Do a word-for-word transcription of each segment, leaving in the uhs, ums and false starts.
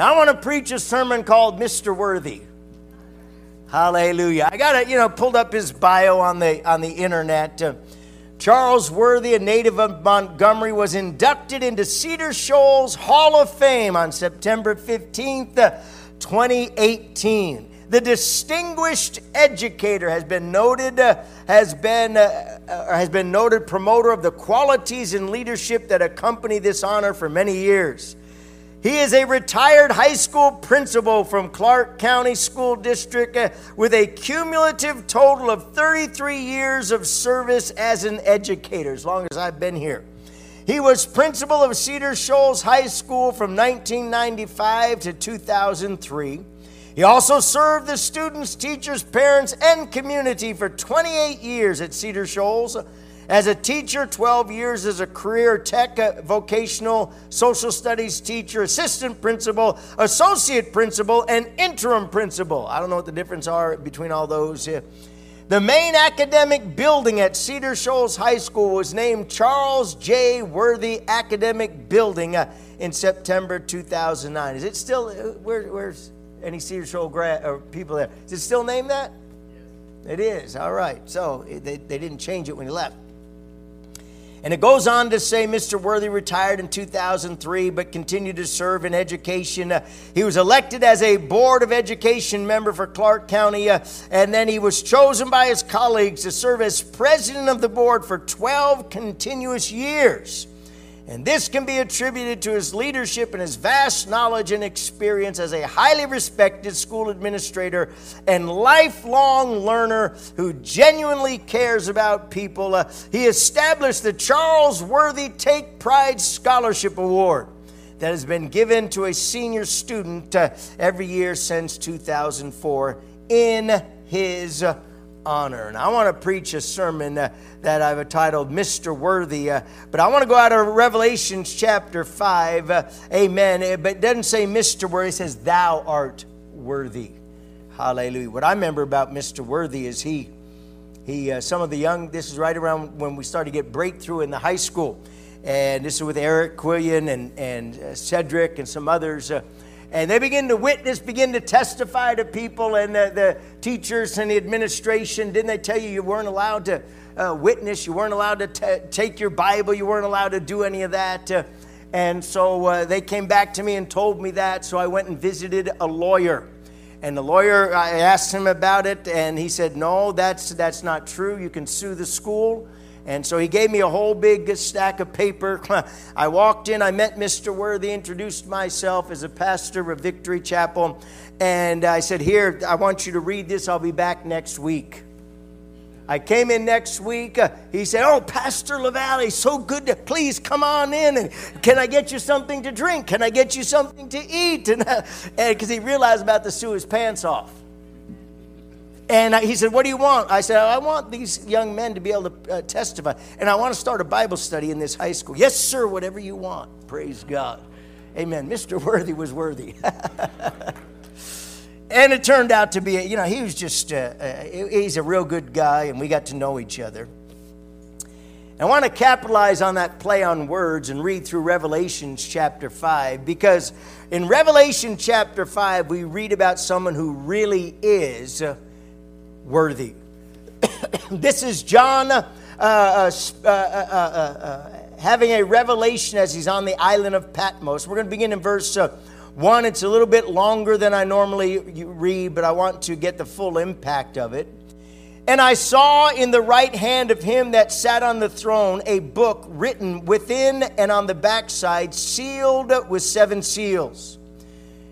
Now I want to preach a sermon called Mister Worthy. Hallelujah. I got it, you know, pulled up his bio on the on the internet. Uh, Charles Worthy, a native of Montgomery, was inducted into Cedar Shoals Hall of Fame on September fifteenth, twenty eighteen. The distinguished educator has been noted uh, has been uh, uh, has been noted promoter of the qualities and leadership that accompany this honor for many years. He is a retired high school principal from Clark County School District uh, with a cumulative total of thirty-three years of service as an educator, as long as I've been here. He was principal of Cedar Shoals High School from nineteen ninety-five to two thousand three. He also served the students, teachers, parents, and community for twenty-eight years at Cedar Shoals. As a teacher, twelve years as a career tech, a vocational, social studies teacher, assistant principal, associate principal, and interim principal. I don't know what the difference are between all those. The main academic building at Cedar Shoals High School was named Charles J. Worthy Academic Building in September two thousand nine. Is it still, where, where's any Cedar Shoals grad, or people there? Is it still named that? Yes. It is, all right. So they, they didn't change it when he left. And it goes on to say Mister Worthy retired in two thousand three, but continued to serve in education. Uh, he was elected as a Board of Education member for Clark County, uh, and then he was chosen by his colleagues to serve as president of the board for twelve continuous years. And this can be attributed to his leadership and his vast knowledge and experience as a highly respected school administrator and lifelong learner who genuinely cares about people. Uh, he established the Charles Worthy Take Pride Scholarship Award that has been given to a senior student uh, every year since two thousand four in his uh, honor. And I want to preach a sermon uh, that I've titled Mister Worthy, uh, but I want to go out of Revelation chapter five, uh, amen, but it doesn't say Mister Worthy, it says thou art worthy. Hallelujah. What I remember about Mister Worthy is he, he uh, some of the young, this is right around when we started to get breakthrough in the high school, and this is with Eric Quillian and, and uh, Cedric and some others, uh, and they begin to witness, begin to testify to people and the, the teachers and the administration. Didn't they tell you you weren't allowed to uh, witness? You weren't allowed to t- take your Bible. You weren't allowed to do any of that. Uh, and so uh, they came back to me and told me that. So I went and visited a lawyer. And the lawyer, I asked him about it. And he said, no, that's, that's not true. You can sue the school. And so he gave me a whole big stack of paper. I walked in, I met Mister Worthy, introduced myself as a pastor of Victory Chapel. And I said, here, I want you to read this. I'll be back next week. I came in next week. Uh, he said, oh, Pastor LaValle, so good to, please come on in. And can I get you something to drink? Can I get you something to eat? And because uh, he realized about to sue his pants off. And he said, what do you want? I said, I want these young men to be able to uh, testify. And I want to start a Bible study in this high school. Yes, sir, whatever you want. Praise God. Amen. Mister Worthy was worthy. And it turned out to be, you know, he was just, uh, uh, he's a real good guy. And we got to know each other. I want to capitalize on that play on words and read through Revelation chapter five, because in Revelation chapter five, we read about someone who really is uh, worthy. This is John uh, uh, uh, uh, uh, having a revelation as he's on the island of Patmos. We're going to begin in verse uh, one. It's a little bit longer than I normally read, but I want to get the full impact of it. And I saw in the right hand of him that sat on the throne a book written within and on the backside, sealed with seven seals.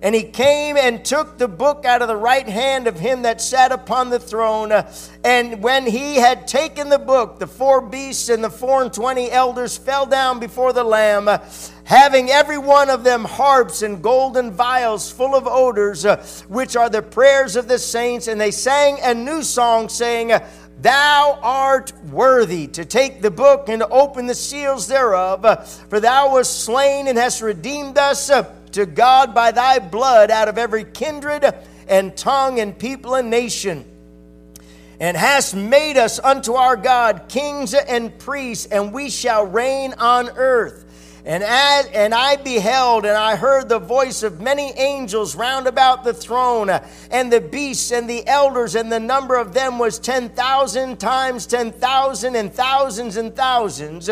And he came and took the book out of the right hand of him that sat upon the throne. And when he had taken the book, the four beasts and the four and twenty elders fell down before the Lamb, having every one of them harps and golden vials full of odors, which are the prayers of the saints. And they sang a new song, saying, Thou art worthy to take the book and to open the seals thereof, for thou wast slain and hast redeemed us to God by thy blood out of every kindred and tongue and people and nation, and hast made us unto our God kings and priests, and we shall reign on earth. And I, and I beheld, and I heard the voice of many angels round about the throne, and the beasts and the elders, and the number of them was ten thousand times ten thousand and thousands and thousands,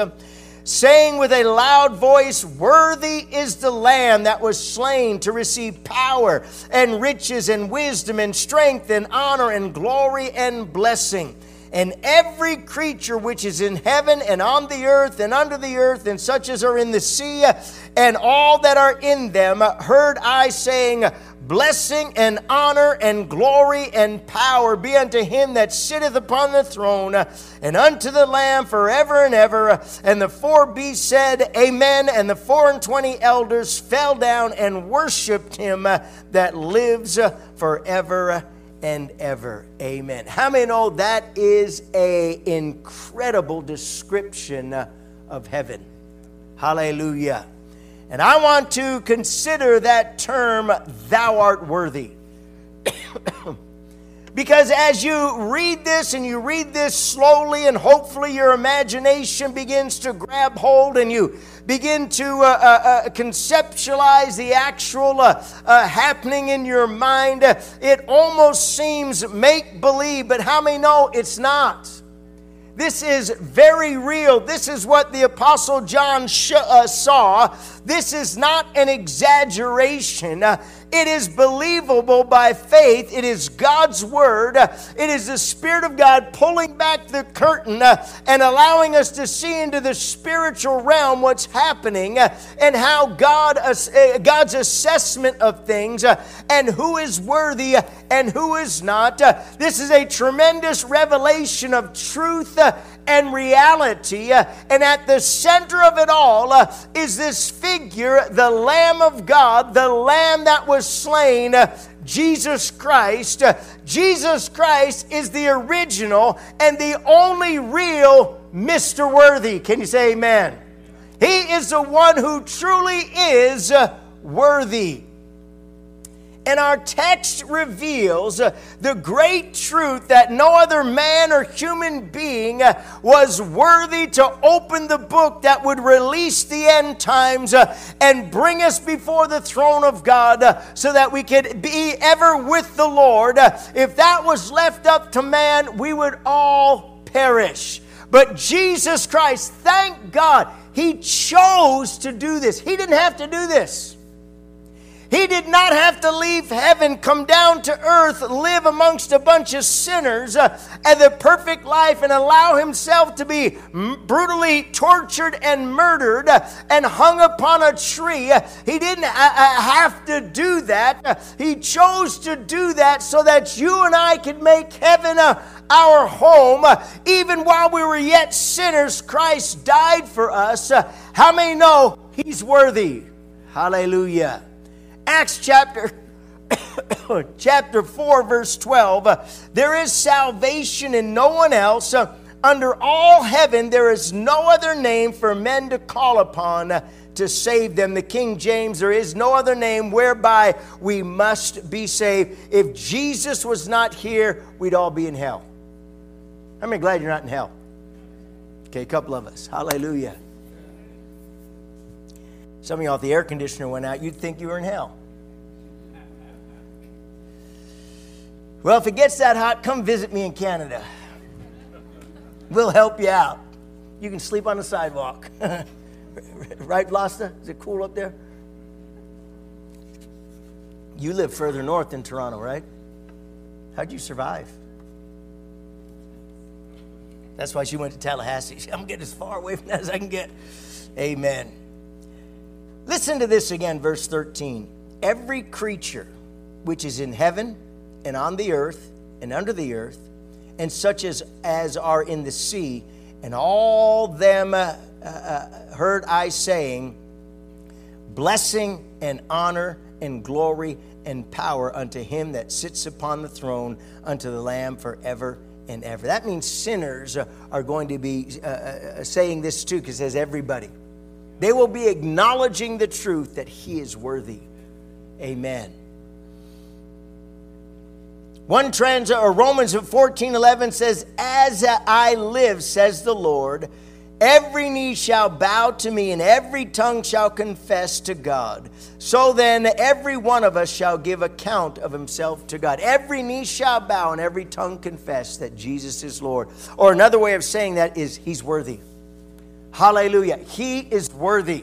saying with a loud voice, Worthy is the Lamb that was slain to receive power and riches and wisdom and strength and honor and glory and blessing. And every creature which is in heaven and on the earth and under the earth and such as are in the sea and all that are in them heard I saying, Blessing and honor and glory and power be unto him that sitteth upon the throne and unto the Lamb forever and ever. And the four beasts said, Amen. And the four and twenty elders fell down and worshipped him that lives forever and ever. Amen. How many know that is an incredible description of heaven? Hallelujah. And I want to consider that term, thou art worthy. Because as you read this and you read this slowly, and hopefully your imagination begins to grab hold and you begin to uh, uh, conceptualize the actual uh, uh, happening in your mind, it almost seems make-believe, but how many know it's not? This is very real. This is what the Apostle John sh- uh, saw. This is not an exaggeration. Uh, it is believable by faith. It is God's Word. Uh, it is the Spirit of God pulling back the curtain uh, and allowing us to see into the spiritual realm what's happening uh, and how God ass- uh, God's assessment of things uh, and who is worthy uh, and who is not. Uh, this is a tremendous revelation of truth uh, and reality, uh, and at the center of it all uh, is this figure, the Lamb of God, the Lamb that was slain, uh, Jesus Christ. Uh, Jesus Christ is the original and the only real Mister Worthy. Can you say amen? He is the one who truly is uh, worthy. And our text reveals the great truth that no other man or human being was worthy to open the book that would release the end times and bring us before the throne of God so that we could be ever with the Lord. If that was left up to man, we would all perish. But Jesus Christ, thank God, He chose to do this. He didn't have to do this. He did not have to leave heaven, come down to earth, live amongst a bunch of sinners, uh, and the perfect life, and allow himself to be m- brutally tortured and murdered uh, and hung upon a tree. Uh, he didn't uh, uh, have to do that. Uh, he chose to do that so that you and I could make heaven uh, our home. Uh, even while we were yet sinners, Christ died for us. Uh, how many know he's worthy? Hallelujah. Acts chapter chapter four, verse twelve, uh, there is salvation in no one else. Uh, under all heaven, there is no other name for men to call upon uh, to save them. The King James, there is no other name whereby we must be saved. If Jesus was not here, we'd all be in hell. I'm glad you're not in hell. Okay, a couple of us. Hallelujah. Some of y'all, if the air conditioner went out, you'd think you were in hell. Well, if it gets that hot, come visit me in Canada. We'll help you out. You can sleep on the sidewalk. Right, Vlasta? Is it cool up there? You live further north than Toronto, right? How'd you survive? That's why she went to Tallahassee. I'm getting as far away from that as I can get. Amen. Listen to this again, verse thirteen. Every creature which is in heaven and on the earth and under the earth, and such as, as are in the sea, and all them uh, uh, heard I saying, blessing and honor and glory and power unto him that sits upon the throne, unto the Lamb forever and ever. That means sinners are going to be uh, saying this too, because it says everybody. They will be acknowledging the truth that he is worthy. Amen. One transit, or Romans fourteen eleven says, as I live, says the Lord, every knee shall bow to me and every tongue shall confess to God. So then every one of us shall give account of himself to God. Every knee shall bow and every tongue confess that Jesus is Lord. Or another way of saying that is, he's worthy. Hallelujah. He is worthy.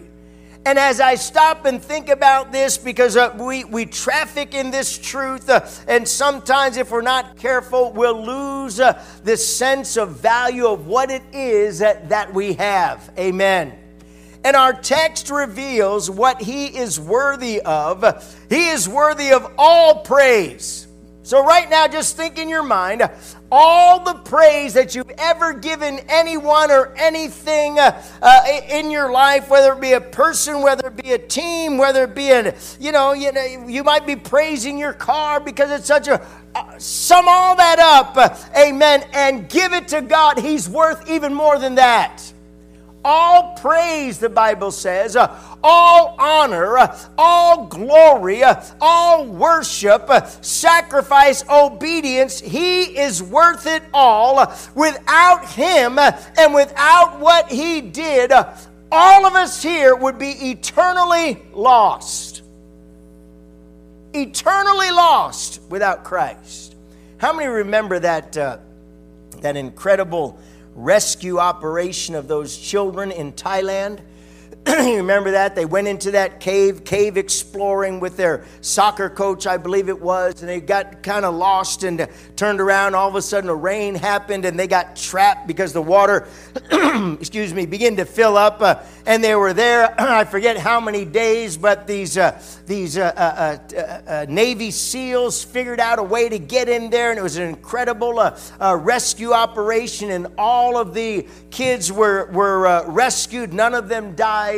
And as I stop and think about this, because uh, we, we traffic in this truth, uh, and sometimes if we're not careful, we'll lose uh, this sense of value of what it is that, that we have. Amen. And our text reveals what he is worthy of. He is worthy of all praise. So right now, just think in your mind, all the praise that you've ever given anyone or anything uh, uh, in your life, whether it be a person, whether it be a team, whether it be a, you know, you know, you might be praising your car because it's such a, uh, sum all that up, uh, amen, and give it to God. He's worth even more than that. All praise, the Bible says, uh, all honor, uh, all glory, uh, all worship, uh, sacrifice, obedience. He is worth it all. Without him uh, and without what he did, uh, all of us here would be eternally lost. Eternally lost without Christ. How many remember that, uh, that incredible rescue operation of those children in Thailand? You remember that? They went into that cave, cave exploring with their soccer coach, I believe it was, and they got kind of lost and uh, turned around. All of a sudden, the rain happened, and they got trapped because the water, excuse me, began to fill up, uh, and they were there, I forget how many days, but these uh, these uh, uh, uh, uh, Navy SEALs figured out a way to get in there, and it was an incredible uh, uh, rescue operation, and all of the kids were, were uh, rescued. None of them died.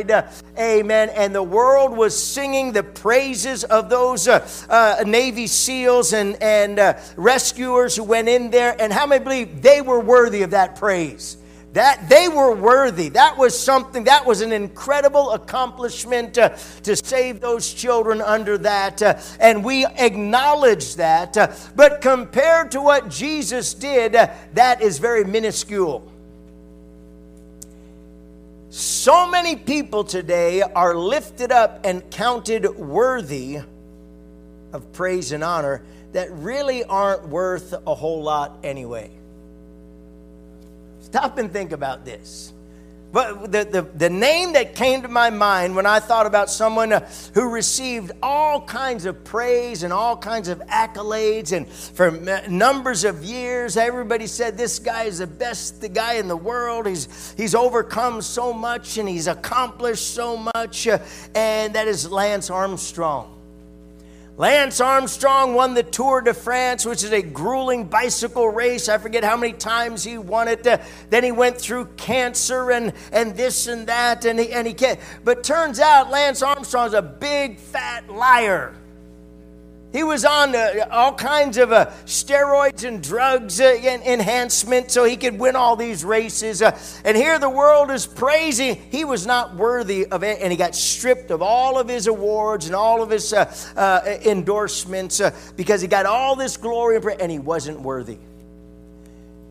Amen. And the world was singing the praises of those uh, uh, Navy SEALs and, and uh, rescuers who went in there. And how many believe they were worthy of that praise? That they were worthy. That was something, that was an incredible accomplishment uh, to save those children under that. Uh, and we acknowledge that. Uh, but compared to what Jesus did, uh, that is very minuscule. So many people today are lifted up and counted worthy of praise and honor that really aren't worth a whole lot anyway. Stop and think about this. But the, the, the name that came to my mind when I thought about someone who received all kinds of praise and all kinds of accolades, and for numbers of years, everybody said, this guy is the best the guy in the world. He's, he's overcome so much and he's accomplished so much. And that is Lance Armstrong. Lance Armstrong won the Tour de France, which is a grueling bicycle race. I forget how many times he won it. Uh, then he went through cancer and, and this and that. And he, and he can't. But turns out Lance Armstrong's a big, fat liar. He was on uh, all kinds of uh, steroids and drugs uh, and enhancement so he could win all these races. Uh, and here the world is praising. He was not worthy of it, and he got stripped of all of his awards and all of his uh, uh, endorsements uh, because he got all this glory and praise, and he wasn't worthy.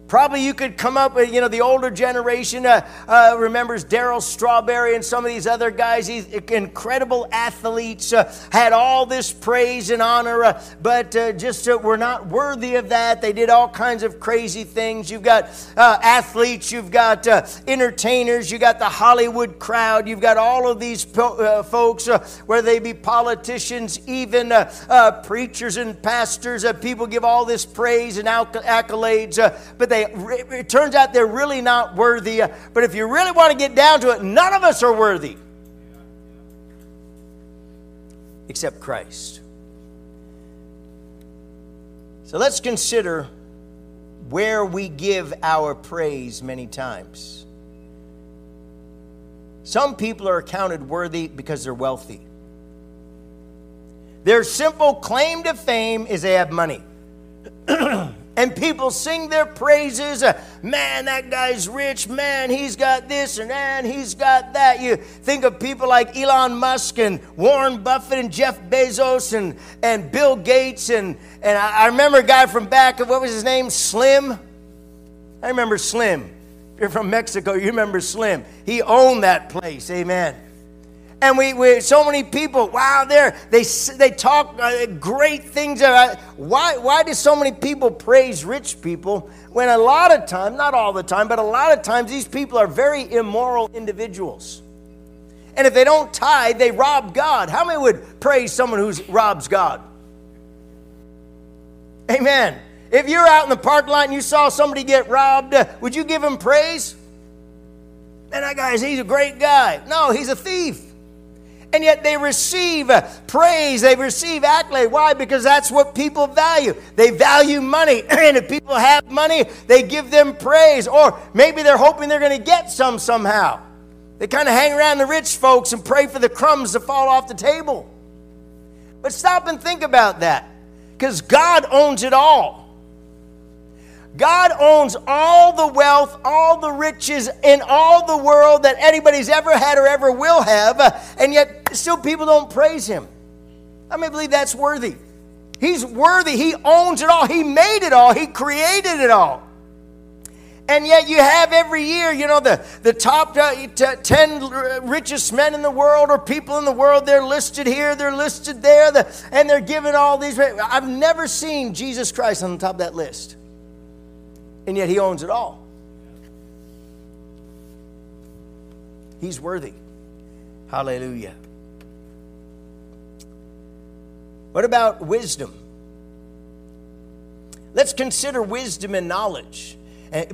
Probably you could come up with, you know, the older generation uh, uh, remembers Darryl Strawberry and some of these other guys. These incredible athletes uh, had all this praise and honor, uh, but uh, just uh, were not worthy of that. They did all kinds of crazy things. You've got uh, athletes, you've got uh, entertainers, you've got the Hollywood crowd, you've got all of these po- uh, folks, uh, whether they be politicians, even uh, uh, preachers and pastors. Uh, people give all this praise and acc- accolades, uh, but they it turns out they're really not worthy. But if you really want to get down to it, none of us are worthy. Yeah, yeah. Except Christ. So let's consider where we give our praise many times. Some people are accounted worthy because they're wealthy. Their simple claim to fame is they have money. And people sing their praises. Man, that guy's rich. Man, he's got this, and man, he's got that. You think of people like Elon Musk and Warren Buffett and Jeff Bezos and, and Bill Gates. And, and I remember a guy from back of, what was his name? Slim. I remember Slim. If you're from Mexico, you remember Slim. He owned that place. Amen. And we, we, so many people, wow, there they they talk uh, great things about. Why, why do so many people praise rich people when a lot of times, not all the time, but a lot of times these people are very immoral individuals. And if they don't tithe, they rob God. How many would praise someone who robs God? Amen. If you're out in the parking lot and you saw somebody get robbed, uh, would you give him praise? Man, that guy, he's a great guy. No, he's a thief. And yet they receive praise. They receive accolade. Why? Because that's what people value. They value money. And if people have money, they give them praise. Or maybe they're hoping they're going to get some somehow. They kind of hang around the rich folks and pray for the crumbs to fall off the table. But stop and think about that. Because God owns it all. God owns all the wealth, all the riches in all the world that anybody's ever had or ever will have, and yet still people don't praise him. I may believe that's worthy. He's worthy. He owns it all. He made it all. He created it all. And yet you have every year, you know, the, the top ten richest men in the world or people in the world, they're listed here, they're listed there, the, and they're given all these. I've never seen Jesus Christ on the top of that list. And yet he owns it all. He's worthy. Hallelujah. What about wisdom? Let's consider wisdom and knowledge.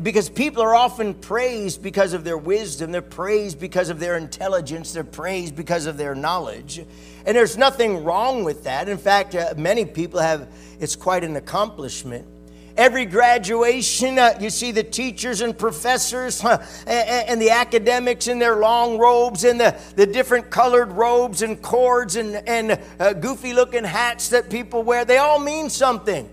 Because people are often praised because of their wisdom. They're praised because of their intelligence. They're praised because of their knowledge. And there's nothing wrong with that. In fact, uh, many people have, it's quite an accomplishment. Every graduation, uh, you see the teachers and professors huh, and, and the academics in their long robes and the, the different colored robes and cords and, and uh, goofy-looking hats that people wear. They all mean something.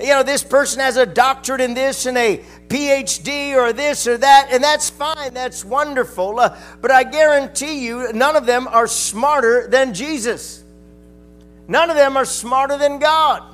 You know, this person has a doctorate in this and a P H D or this or that, and that's fine. That's wonderful. Uh, but I guarantee you, none of them are smarter than Jesus. None of them are smarter than God.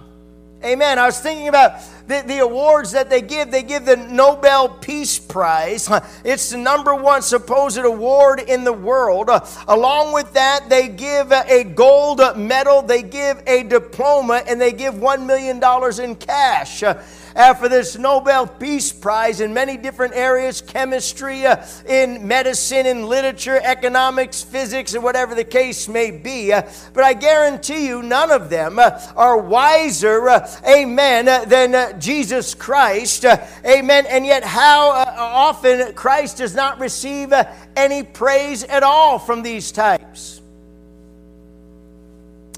Amen. I was thinking about the, the awards that they give. They give the Nobel Peace Prize. It's the number one supposed award in the world. Uh, along with that, they give a gold medal, they give a diploma, and they give one million dollars in cash. Uh, Uh, for this Nobel Peace Prize in many different areas, chemistry, uh, in medicine, in literature, economics, physics, and whatever the case may be. Uh, but I guarantee you none of them uh, are wiser, uh, amen, uh, than uh, Jesus Christ, uh, amen. And yet how uh, often Christ does not receive uh, any praise at all from these types.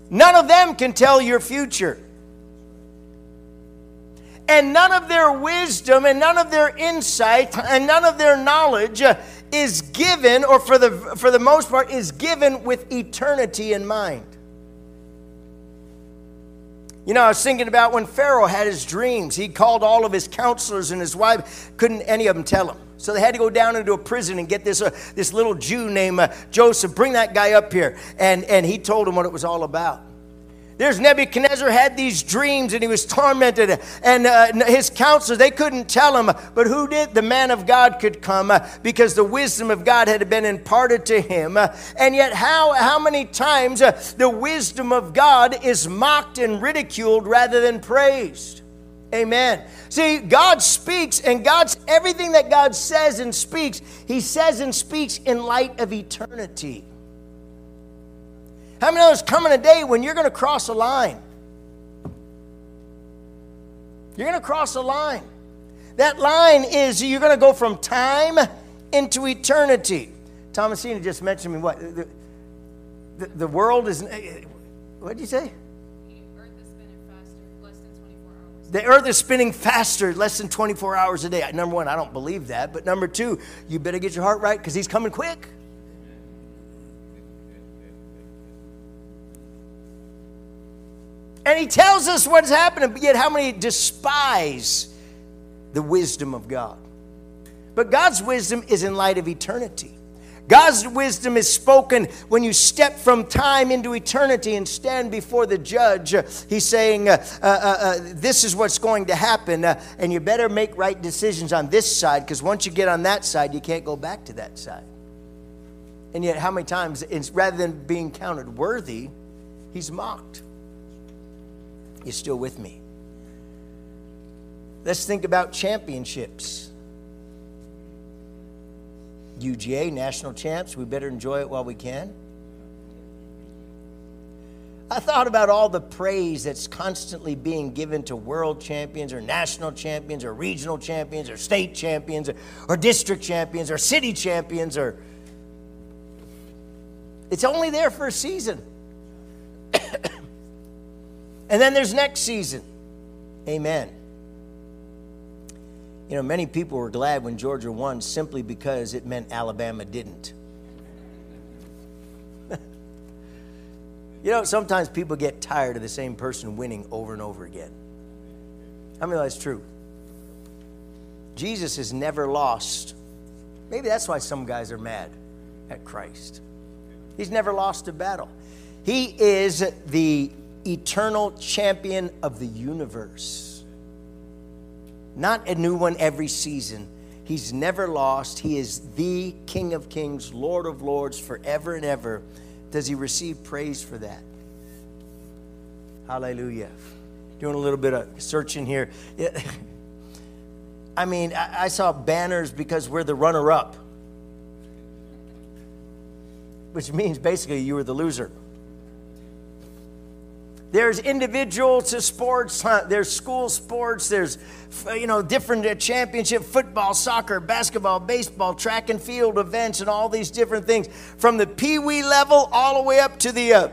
None of them can tell your future. And none of their wisdom and none of their insight and none of their knowledge is given, or for the for the most part, is given with eternity in mind. You know, I was thinking about when Pharaoh had his dreams. He called all of his counselors and his wife. Couldn't any of them tell him. So they had to go down into a prison and get this uh, this little Jew named uh, Joseph. Bring that guy up here. And, and he told him what it was all about. There's Nebuchadnezzar had these dreams and he was tormented, and uh, his counselors, they couldn't tell him, but who did? The man of God could come uh, because the wisdom of God had been imparted to him. Uh, and yet how, how many times uh, the wisdom of God is mocked and ridiculed rather than praised. Amen. See, God speaks, and God's everything that God says and speaks, he says and speaks in light of eternity. How many of those coming a day when you're going to cross a line? You're going to cross a line. That line is you're going to go from time into eternity. Thomasina just mentioned me what? The, the, the world is, what did you say? The earth is spinning faster, less than twenty-four hours. The earth is spinning faster, less than twenty-four hours a day. Number one, I don't believe that. But number two, you better get your heart right because he's coming quick. And he tells us what's happening, but yet how many despise the wisdom of God? But God's wisdom is in light of eternity. God's wisdom is spoken when you step from time into eternity and stand before the judge. He's saying, uh, uh, uh, this is what's going to happen, uh, and you better make right decisions on this side, because once you get on that side, you can't go back to that side. And yet how many times, it's, rather than being counted worthy, he's mocked. You still with me? Let's think about championships. U G A, national champs. We better enjoy it while we can. I thought about all the praise that's constantly being given to world champions or national champions or regional champions or state champions or, or district champions or city champions. Or it's only there for a season. And then there's next season. Amen. You know, many people were glad when Georgia won simply because it meant Alabama didn't. You know, sometimes people get tired of the same person winning over and over again. I mean, that's true. Jesus has never lost. Maybe that's why some guys are mad at Christ. He's never lost a battle. He is the eternal champion of the universe. Not a new one every season. He's never lost. He is the King of Kings, Lord of Lords, forever and ever. Does he receive praise for that? Hallelujah. Doing a little bit of searching here. I mean, I saw banners because we're the runner-up, which means basically you were the loser. There's individual sports, there's school sports, there's, you know, different championship, football, soccer, basketball, baseball, track and field events, and all these different things. From the peewee level all the way up to the uh,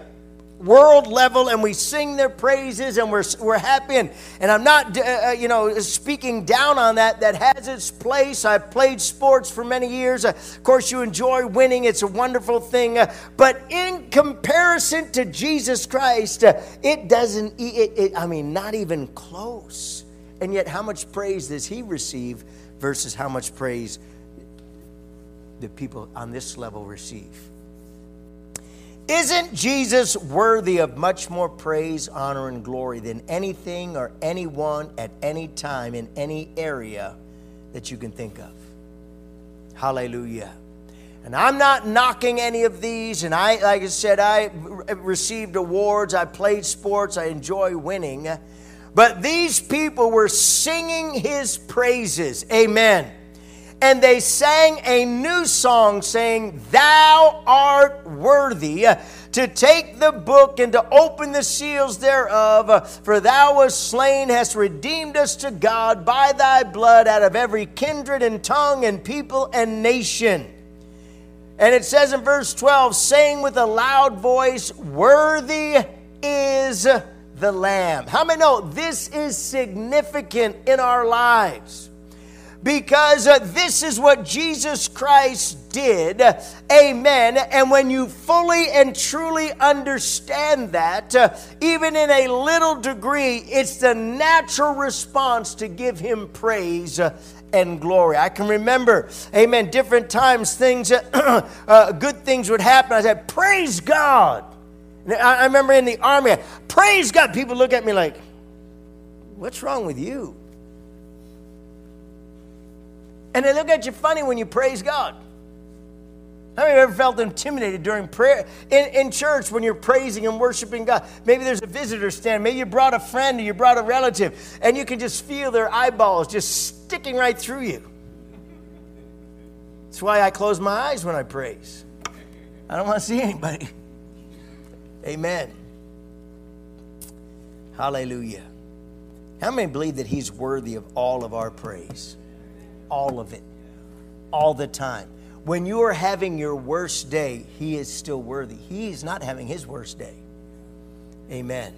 world level, and we sing their praises, and we're, we're happy. And, and I'm not, uh, you know, speaking down on that. That has its place. I've played sports for many years. Uh, of course, you enjoy winning. It's a wonderful thing. Uh, but in comparison to Jesus Christ, uh, it doesn't, it, it, I mean, not even close. And yet, how much praise does he receive versus how much praise the people on this level receive? Isn't Jesus worthy of much more praise, honor, and glory than anything or anyone at any time in any area that you can think of? Hallelujah. And I'm not knocking any of these. And I, like I said, I received awards. I played sports. I enjoy winning. But these people were singing his praises. Amen. And they sang a new song saying, "Thou art worthy to take the book and to open the seals thereof. For thou wast slain, hast redeemed us to God by thy blood out of every kindred and tongue and people and nation." And it says in verse twelve, saying with a loud voice, "Worthy is the Lamb." How many know this is significant in our lives? Because uh, this is what Jesus Christ did. Amen. And when you fully and truly understand that, uh, even in a little degree, it's the natural response to give him praise uh, and glory. I can remember, amen, different times things, uh, uh, good things would happen. I said, "Praise God." I remember in the army, Praise God. People look at me like, what's wrong with you? And they look at you funny when you praise God. How many of you ever felt intimidated during prayer in, in church when you're praising and worshiping God? Maybe there's a visitor stand. Maybe you brought a friend or you brought a relative, and you can just feel their eyeballs just sticking right through you. That's why I close my eyes when I praise. I don't want to see anybody. Amen. Hallelujah. How many believe that He's worthy of all of our praise? All of it. All the time. When you are having your worst day, He is still worthy. He is not having His worst day. Amen.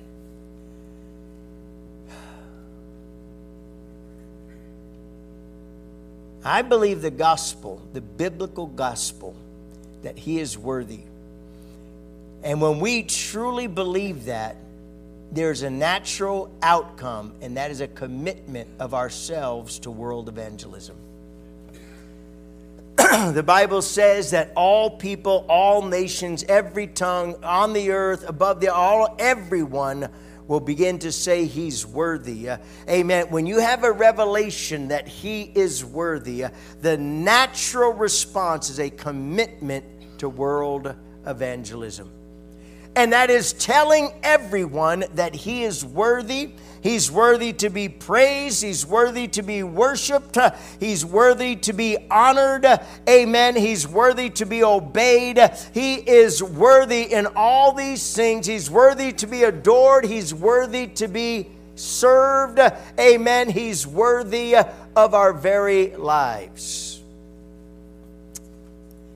I believe the gospel, the biblical gospel, that He is worthy. And when we truly believe that, there's a natural outcome, and that is a commitment of ourselves to world evangelism. The Bible says that all people, all nations, every tongue on the earth, above the all, everyone will begin to say He's worthy. Uh, amen. When you have a revelation that He is worthy, uh, the natural response is a commitment to world evangelism. And that is telling everyone that He is worthy. He's worthy to be praised. He's worthy to be worshiped. He's worthy to be honored. Amen. He's worthy to be obeyed. He is worthy in all these things. He's worthy to be adored. He's worthy to be served. Amen. He's worthy of our very lives.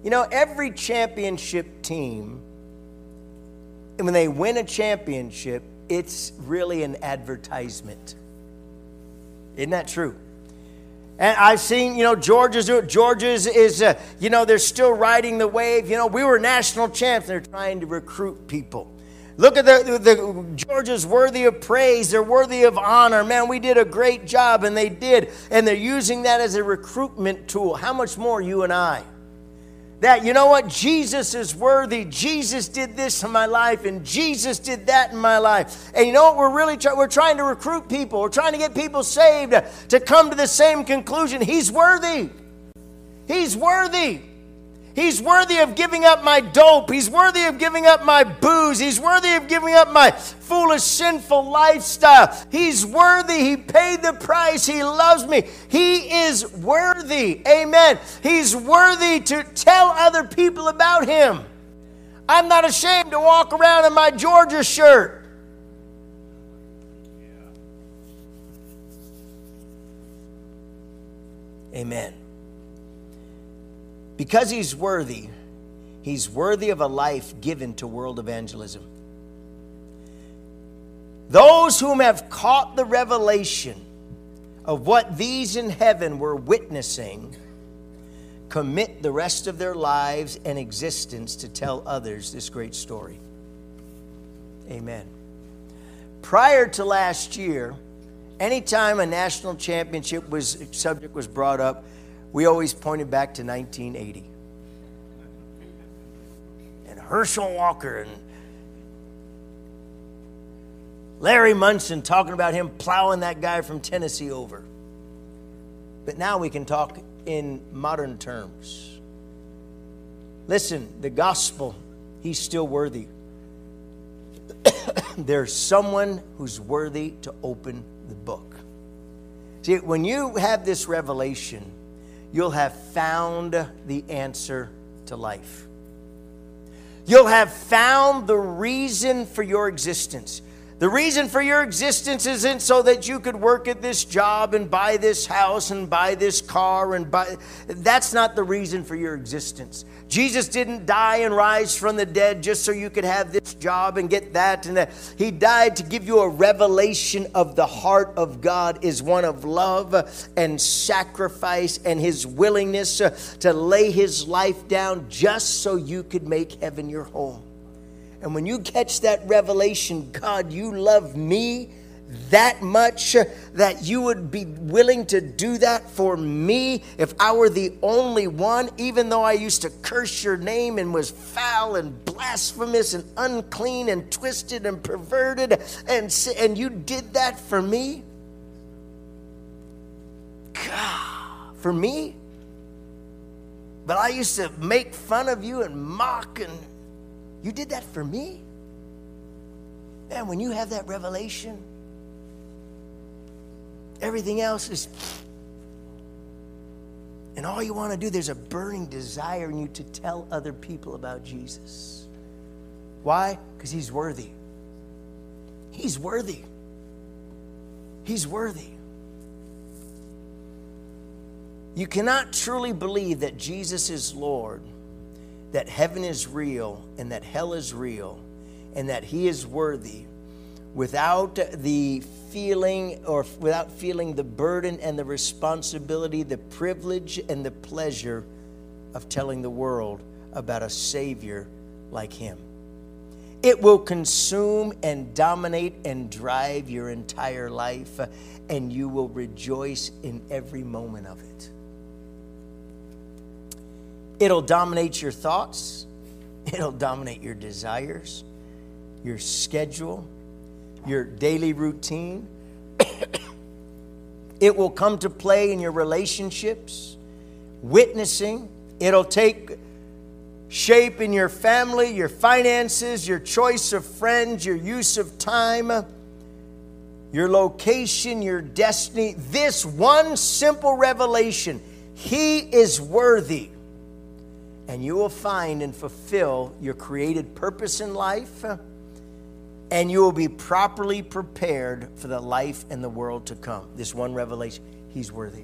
You know, every championship team, and when they win a championship, it's really an advertisement. Isn't that true? And I've seen, you know, Georgia's, Georgia's is, uh, you know, they're still riding the wave. You know, we were national champs. They're trying to recruit people. Look at the, the, the Georgia's worthy of praise. They're worthy of honor. Man, we did a great job, and they did. And they're using that as a recruitment tool. How much more you and I? That, you know what, Jesus is worthy. Jesus did this in my life, and Jesus did that in my life. And you know what, we're really try- we're trying to recruit people. We're trying to get people saved to come to the same conclusion. He's worthy. He's worthy. He's worthy of giving up my dope. He's worthy of giving up my booze. He's worthy of giving up my foolish, sinful lifestyle. He's worthy. He paid the price. He loves me. He is worthy. Amen. He's worthy to tell other people about Him. I'm not ashamed to walk around in my Georgia shirt. Amen. Because He's worthy, He's worthy of a life given to world evangelism. Those whom have caught the revelation of what these in heaven were witnessing commit the rest of their lives and existence to tell others this great story. Amen. Prior to last year, anytime a national championship was subject was brought up, we always pointed back to nineteen eighty. And Herschel Walker and Larry Munson talking about him plowing that guy from Tennessee over. But now we can talk in modern terms. Listen, the gospel, He's still worthy. There's someone who's worthy to open the book. See, when you have this revelation, you'll have found the answer to life. You'll have found the reason for your existence. The reason for your existence isn't so that you could work at this job and buy this house and buy this car and buy. That's not the reason for your existence. Jesus didn't die and rise from the dead just so you could have this job and get that and that. He died to give you a revelation of the heart of God is one of love and sacrifice and His willingness to lay His life down just so you could make heaven your home. And when you catch that revelation, God, you love me that much that you would be willing to do that for me if I were the only one, even though I used to curse your name and was foul and blasphemous and unclean and twisted and perverted, and, and you did that for me? God, for me? But I used to make fun of you and mock, and you did that for me? Man, when you have that revelation, everything else is, and all you want to do, there's a burning desire in you to tell other people about Jesus. Why? Because he's worthy. He's worthy. He's worthy. You cannot truly believe that Jesus is Lord, that heaven is real, and that hell is real, and that he is worthy without the feeling or without feeling the burden and the responsibility, the privilege and the pleasure of telling the world about a Savior like him. It will consume and dominate and drive your entire life, and you will rejoice in every moment of it. It'll dominate your thoughts. It'll dominate your desires, your schedule, your daily routine. It will come to play in your relationships, witnessing. It'll take shape in your family, your finances, your choice of friends, your use of time, your location, your destiny. This one simple revelation, he is worthy. And you will find and fulfill your created purpose in life, and you will be properly prepared for the life and the world to come. This one revelation, he's worthy.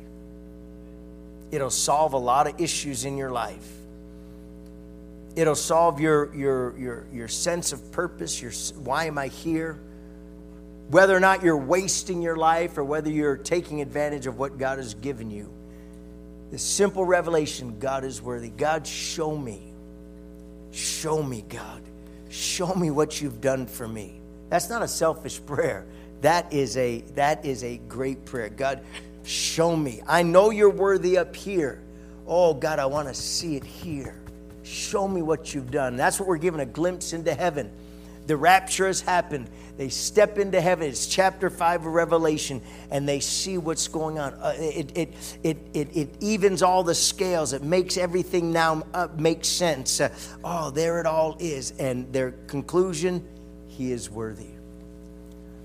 It'll solve a lot of issues in your life. It'll solve your, your, your, your sense of purpose, your why am I here, whether or not you're wasting your life or whether you're taking advantage of what God has given you. The simple revelation, God is worthy. God, show me. Show me, God. Show me what you've done for me. That's not a selfish prayer. That is a, that is a great prayer. God, show me. I know you're worthy up here. Oh, God, I want to see it here. Show me what you've done. That's what we're given, a glimpse into heaven. The rapture has happened. They step into heaven. It's chapter five of Revelation, and they see what's going on. Uh, it, it, it, it, it evens all the scales. It makes everything now uh, make sense. Uh, oh, there it all is. And their conclusion, he is worthy.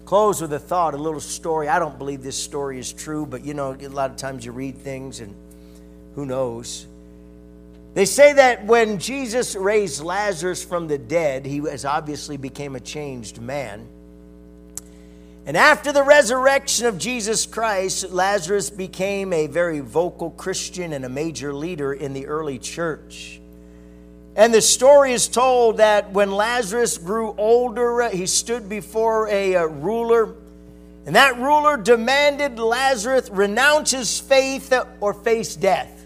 Close with a thought, a little story. I don't believe this story is true, but you know, a lot of times you read things and who knows. They say that when Jesus raised Lazarus from the dead, he was obviously became a changed man. And after the resurrection of Jesus Christ, Lazarus became a very vocal Christian and a major leader in the early church. And the story is told that when Lazarus grew older, he stood before a, a ruler. And that ruler demanded Lazarus renounce his faith or face death.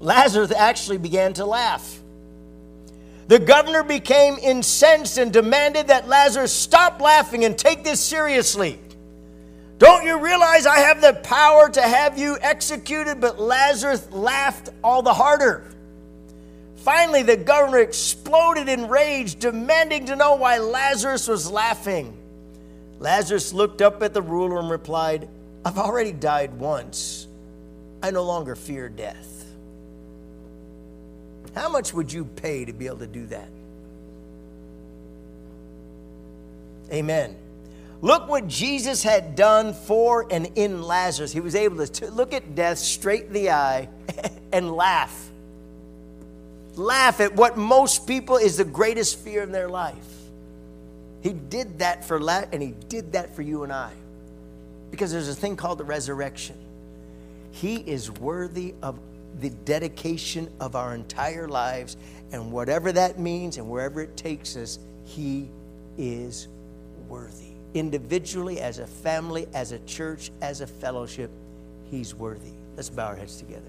Lazarus actually began to laugh. The governor became incensed and demanded that Lazarus stop laughing and take this seriously. Don't you realize I have the power to have you executed? But Lazarus laughed all the harder. Finally, the governor exploded in rage, demanding to know why Lazarus was laughing. Lazarus looked up at the ruler and replied, I've already died once. I no longer fear death. How much would you pay to be able to do that? Amen. Look what Jesus had done for and in Lazarus. He was able to look at death straight in the eye and laugh. Laugh at what most people is the greatest fear in their life. He did that for Lazarus, and he did that for you and I. Because there's a thing called the resurrection. He is worthy of the dedication of our entire lives, and whatever that means and wherever it takes us, he is worthy. Individually, as a family, as a church, as a fellowship, he's worthy. Let's bow our heads together.